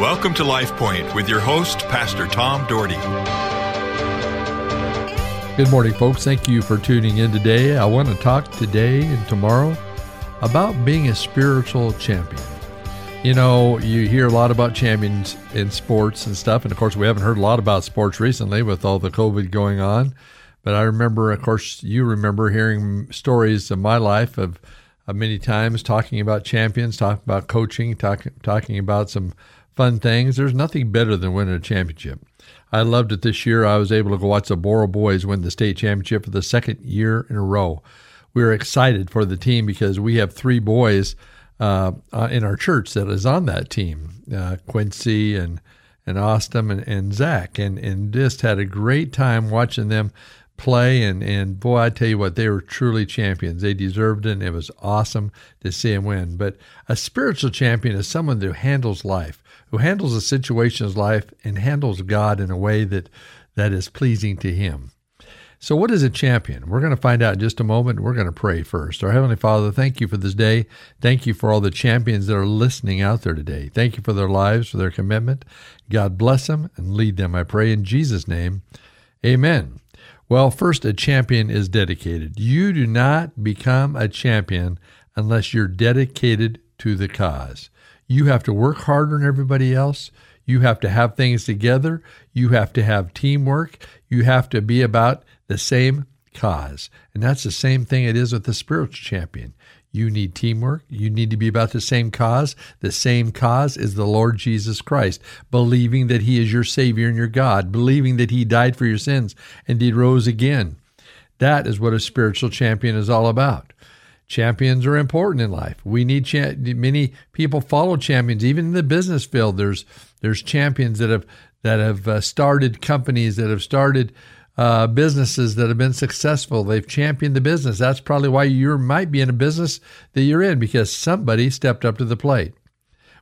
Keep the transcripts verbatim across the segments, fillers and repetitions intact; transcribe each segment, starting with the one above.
Welcome to Life Point with your host, Pastor Tom Dougherty. Good morning, folks. Thank you for tuning in today. I want to talk today and tomorrow about being a spiritual champion. You know, you hear a lot about champions in sports and stuff, and of course, we haven't heard a lot about sports recently with all the COVID going on. But I remember, of course, you remember hearing stories of my life of, of many times talking about champions, talking about coaching, talk, talking about some fun things. There's nothing better than winning a championship. I loved it this year. I was able to go watch the Borah boys win the state championship for the second year in a row. We were excited for the team because we have three boys Uh, uh, in our church that is on that team, uh, Quincy and and Austin and, and Zach, and and just had a great time watching them play. And, and boy, I tell you what, they were truly champions. They deserved it, and it was awesome to see them win. But a spiritual champion is someone who handles life, who handles the situations of life, and handles God in a way that that is pleasing to Him. So what is a champion? We're going to find out in just a moment. We're going to pray first. Our Heavenly Father, thank you for this day. Thank you for all the champions that are listening out there today. Thank you for their lives, for their commitment. God bless them and lead them, I pray in Jesus' name. Amen. Well, first, a champion is dedicated. You do not become a champion unless you're dedicated to the cause. You have to work harder than everybody else. You have to have things together. You have to have teamwork. You have to be about the same cause. And that's the same thing it is with the spiritual champion. You need teamwork. You need to be about the same cause. The same cause is the Lord Jesus Christ, believing that He is your Savior and your God, believing that He died for your sins and He rose again. That is what a spiritual champion is all about. Champions are important in life. We need cha- many people follow champions. Even in the business field, there's there's champions that have that have uh, started companies, that have started Uh, businesses that have been successful. They've championed the business. That's probably why you might be in a business that you're in, because somebody stepped up to the plate.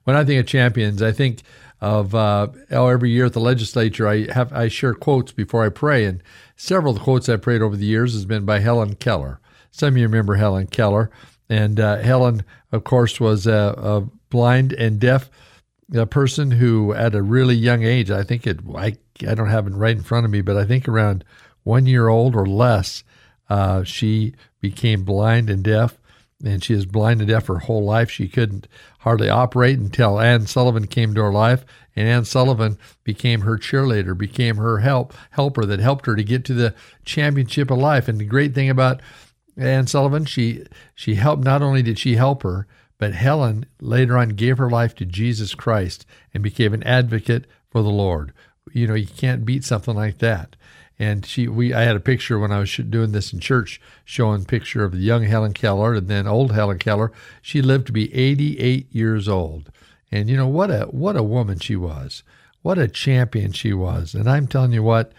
When I think of champions, I think of uh, oh, every year at the legislature, I have I share quotes before I pray, and several of the quotes I prayed over the years has been by Helen Keller. Some of you remember Helen Keller, and uh, Helen, of course, was a, a blind and deaf a person who at a really young age, I think it, I, I don't have it right in front of me, but I think around one year old or less, uh, she became blind and deaf, and she was blind and deaf her whole life. She couldn't hardly operate until Ann Sullivan came to her life, and Ann Sullivan became her cheerleader, became her help helper that helped her to get to the championship of life. And the great thing about Ann Sullivan, she she helped, not only did she help her, but Helen later on gave her life to Jesus Christ and became an advocate for the Lord. You know, you can't beat something like that. And she, we, I had a picture when I was doing this in church, showing a picture of the young Helen Keller and then old Helen Keller. She lived to be eighty-eight years old. And you know, what a what a woman she was. What a champion she was. And I'm telling you what,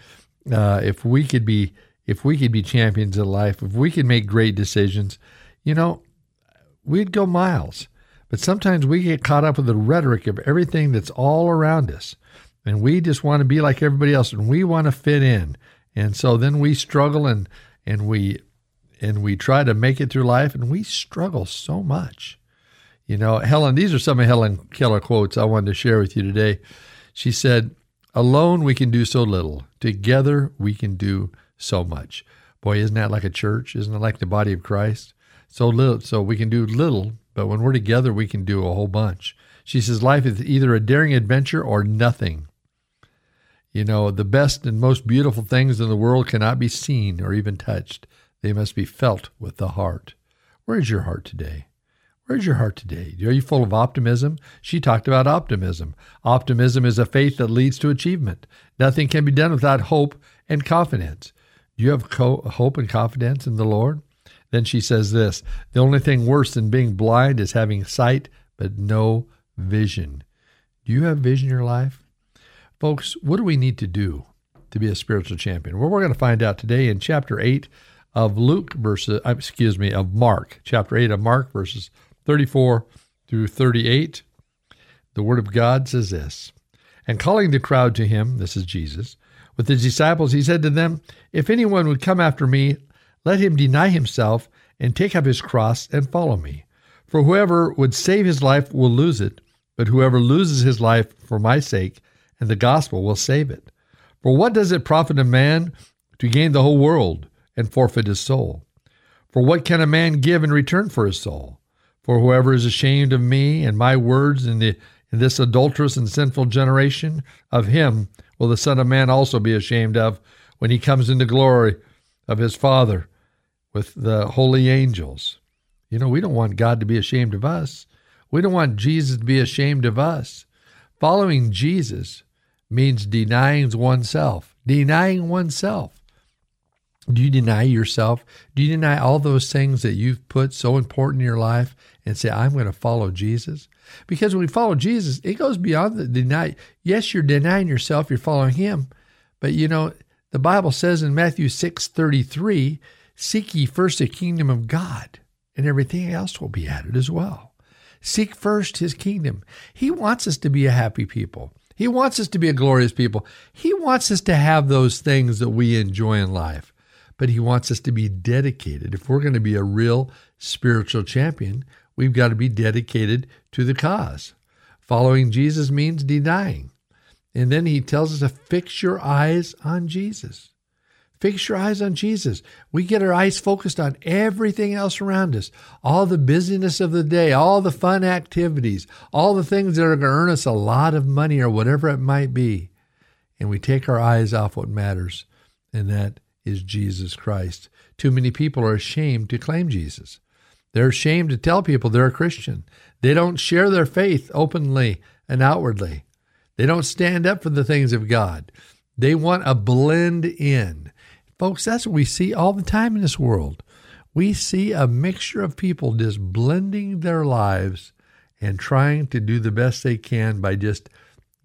uh, if we could be if we could be champions in life, if we could make great decisions, you know, we'd go miles. But sometimes we get caught up with the rhetoric of everything that's all around us, and we just want to be like everybody else, and we want to fit in. And so then we struggle, and and we and we try to make it through life, and we struggle so much. You know, Helen, these are some of Helen Keller quotes I wanted to share with you today. She said, "Alone we can do so little. Together we can do so much." Boy, isn't that like a church? Isn't it like the body of Christ? So little, so we can do little, but when we're together, we can do a whole bunch. She says, life is either a daring adventure or nothing. You know, the best and most beautiful things in the world cannot be seen or even touched. They must be felt with the heart. Where's your heart today? Where's your heart today? Are you full of optimism? She talked about optimism. Optimism is a faith that leads to achievement. Nothing can be done without hope and confidence. Do you have co- hope and confidence in the Lord? Then she says this, the only thing worse than being blind is having sight but no vision. Do you have vision in your life? Folks, what do we need to do to be a spiritual champion? Well, we're going to find out today in chapter eight of Luke versus, excuse me, of Mark, chapter eight of Mark, verses thirty-four through thirty-eight. The Word of God says this, and calling the crowd to Him, this is Jesus, with His disciples, He said to them, if anyone would come after me, let him deny himself and take up his cross and follow me. For whoever would save his life will lose it, but whoever loses his life for my sake and the gospel will save it. For what does it profit a man to gain the whole world and forfeit his soul? For what can a man give in return for his soul? For whoever is ashamed of me and my words in the in this adulterous and sinful generation, of him will the Son of Man also be ashamed of when he comes in the glory of his Father with the holy angels. You know, we don't want God to be ashamed of us. We don't want Jesus to be ashamed of us. Following Jesus means denying oneself, denying oneself. Do you deny yourself? Do you deny all those things that you've put so important in your life and say, I'm going to follow Jesus? Because when we follow Jesus, it goes beyond the deny. Yes, you're denying yourself, you're following him. But you know, the Bible says in Matthew six thirty-three, seek ye first the kingdom of God, and everything else will be added as well. Seek first his kingdom. He wants us to be a happy people. He wants us to be a glorious people. He wants us to have those things that we enjoy in life. But he wants us to be dedicated. If we're going to be a real spiritual champion, we've got to be dedicated to the cause. Following Jesus means denying. And then he tells us to fix your eyes on Jesus. Fix your eyes on Jesus. We get our eyes focused on everything else around us, all the busyness of the day, all the fun activities, all the things that are going to earn us a lot of money or whatever it might be. And we take our eyes off what matters, and that is Jesus Christ. Too many people are ashamed to claim Jesus. They're ashamed to tell people they're a Christian. They don't share their faith openly and outwardly. They don't stand up for the things of God. They want a blend in. Folks, that's what we see all the time in this world. We see a mixture of people just blending their lives and trying to do the best they can by just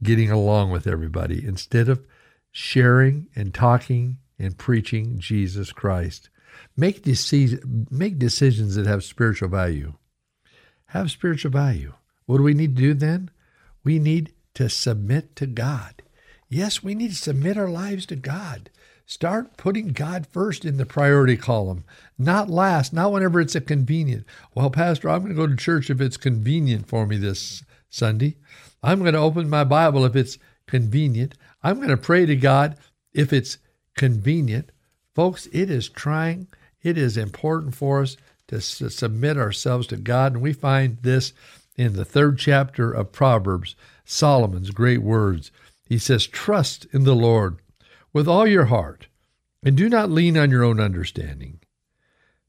getting along with everybody instead of sharing and talking and preaching Jesus Christ. Make deci- make decisions that have spiritual value. Have spiritual value. What do we need to do then? We need to submit to God. Yes, we need to submit our lives to God. Start putting God first in the priority column, not last, not whenever it's a convenient. Well, Pastor, I'm going to go to church if it's convenient for me this Sunday. I'm going to open my Bible if it's convenient. I'm going to pray to God if it's convenient. Folks, it is trying, it is important for us to su- submit ourselves to God, and we find this in the third chapter of Proverbs, Solomon's great words. He says, trust in the Lord with all your heart, and do not lean on your own understanding.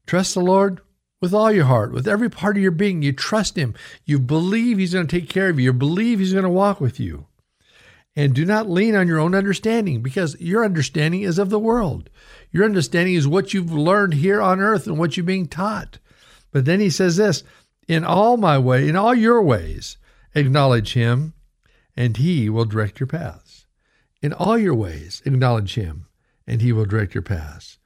Trust the Lord with all your heart, with every part of your being. You trust him. You believe he's going to take care of you. You believe he's going to walk with you. And do not lean on your own understanding, because your understanding is of the world. Your understanding is what you've learned here on earth and what you're being taught. But then he says this, in all my way, in all your ways, acknowledge him, and he will direct your paths. In all your ways, acknowledge him, and he will direct your paths.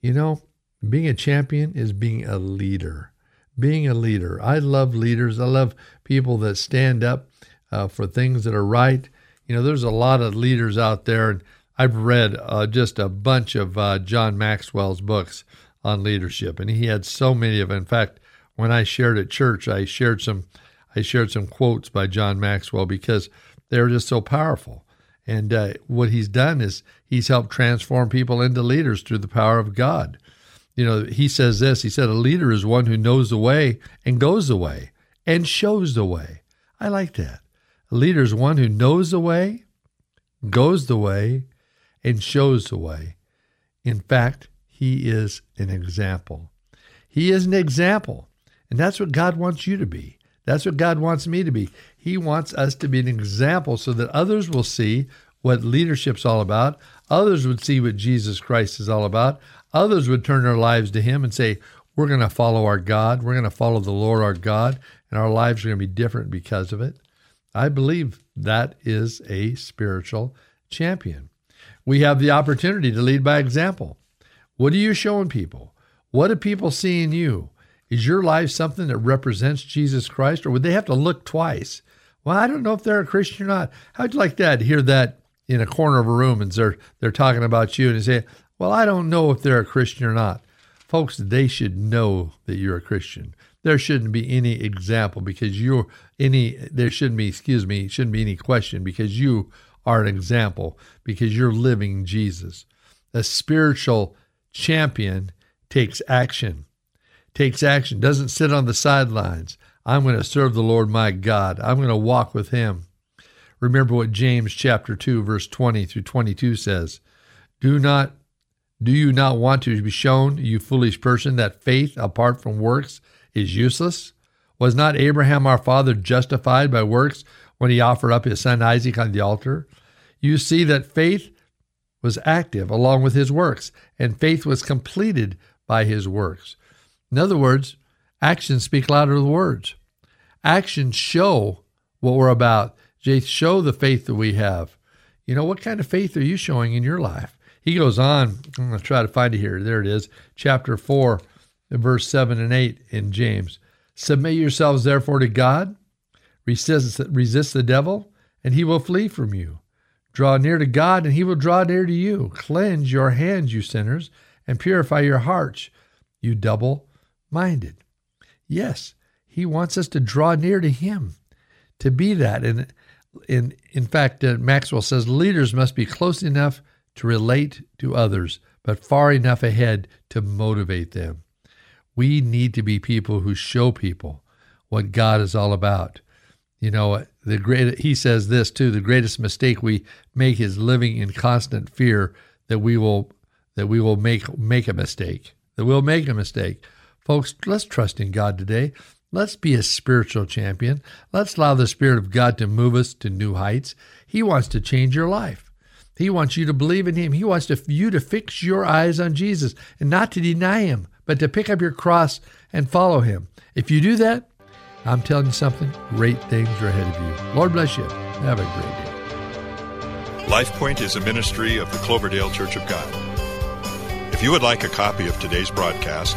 You know, being a champion is being a leader. Being a leader. I love leaders. I love people that stand up uh, for things that are right. You know, there's a lot of leaders out there, and I've read uh, just a bunch of uh, John Maxwell's books on leadership, and he had so many of them. In fact, when I shared at church, I shared some, I shared some quotes by John Maxwell because they're just so powerful. And uh, what he's done is he's helped transform people into leaders through the power of God. You know, he says this. He said, "A leader is one who knows the way and goes the way and shows the way." I like that. A leader is one who knows the way, goes the way, and shows the way. In fact, he is an example. He is an example. And that's what God wants you to be. That's what God wants me to be. He wants us to be an example so that others will see what leadership's all about. Others would see what Jesus Christ is all about. Others would turn their lives to him and say, we're going to follow our God. We're going to follow the Lord our God. And our lives are going to be different because of it. I believe that is a spiritual champion. We have the opportunity to lead by example. What are you showing people? What are people seeing you? Is your life something that represents Jesus Christ, or would they have to look twice? Well, I don't know if they're a Christian or not. How'd you like that? Hear that in a corner of a room, and they're, they're talking about you, and they say, well, I don't know if they're a Christian or not. Folks, they should know that you're a Christian. there shouldn't be any example because you're any, there shouldn't be, excuse me, shouldn't be any question because you are an example, because you're living Jesus. A spiritual champion takes action, takes action, doesn't sit on the sidelines. I'm going to serve the Lord my God. I'm going to walk with him. Remember what James chapter two, verse twenty through twenty-two says. Do not, do you not want to be shown, you foolish person, that faith apart from works is useless? Was not Abraham our father justified by works when he offered up his son Isaac on the altar? You see that faith was active along with his works, and faith was completed by his works. In other words, actions speak louder than words. Actions show what we're about. They show the faith that we have. You know, what kind of faith are you showing in your life? He goes on, I'm going to try to find it here. There it is, chapter four, verse seven and eight in James. Submit yourselves therefore to God, resist, resist the devil, and he will flee from you. Draw near to God, and he will draw near to you. Cleanse your hands, you sinners, and purify your hearts, you double-minded. Yes, he wants us to draw near to him, to be that. And in, in fact, uh, Maxwell says, leaders must be close enough to relate to others, but far enough ahead to motivate them. We need to be people who show people what God is all about. You know, the great, he says this too, the greatest mistake we make is living in constant fear that we will that we will make make a mistake, that we'll make a mistake. Folks, let's trust in God today. Let's be a spiritual champion. Let's allow the Spirit of God to move us to new heights. He wants to change your life. He wants you to believe in him. He wants to, you to fix your eyes on Jesus and not to deny him, but to pick up your cross and follow him. If you do that, I'm telling you something, great things are ahead of you. Lord bless you. Have a great day. Life Point is a ministry of the Cloverdale Church of God. If you would like a copy of today's broadcast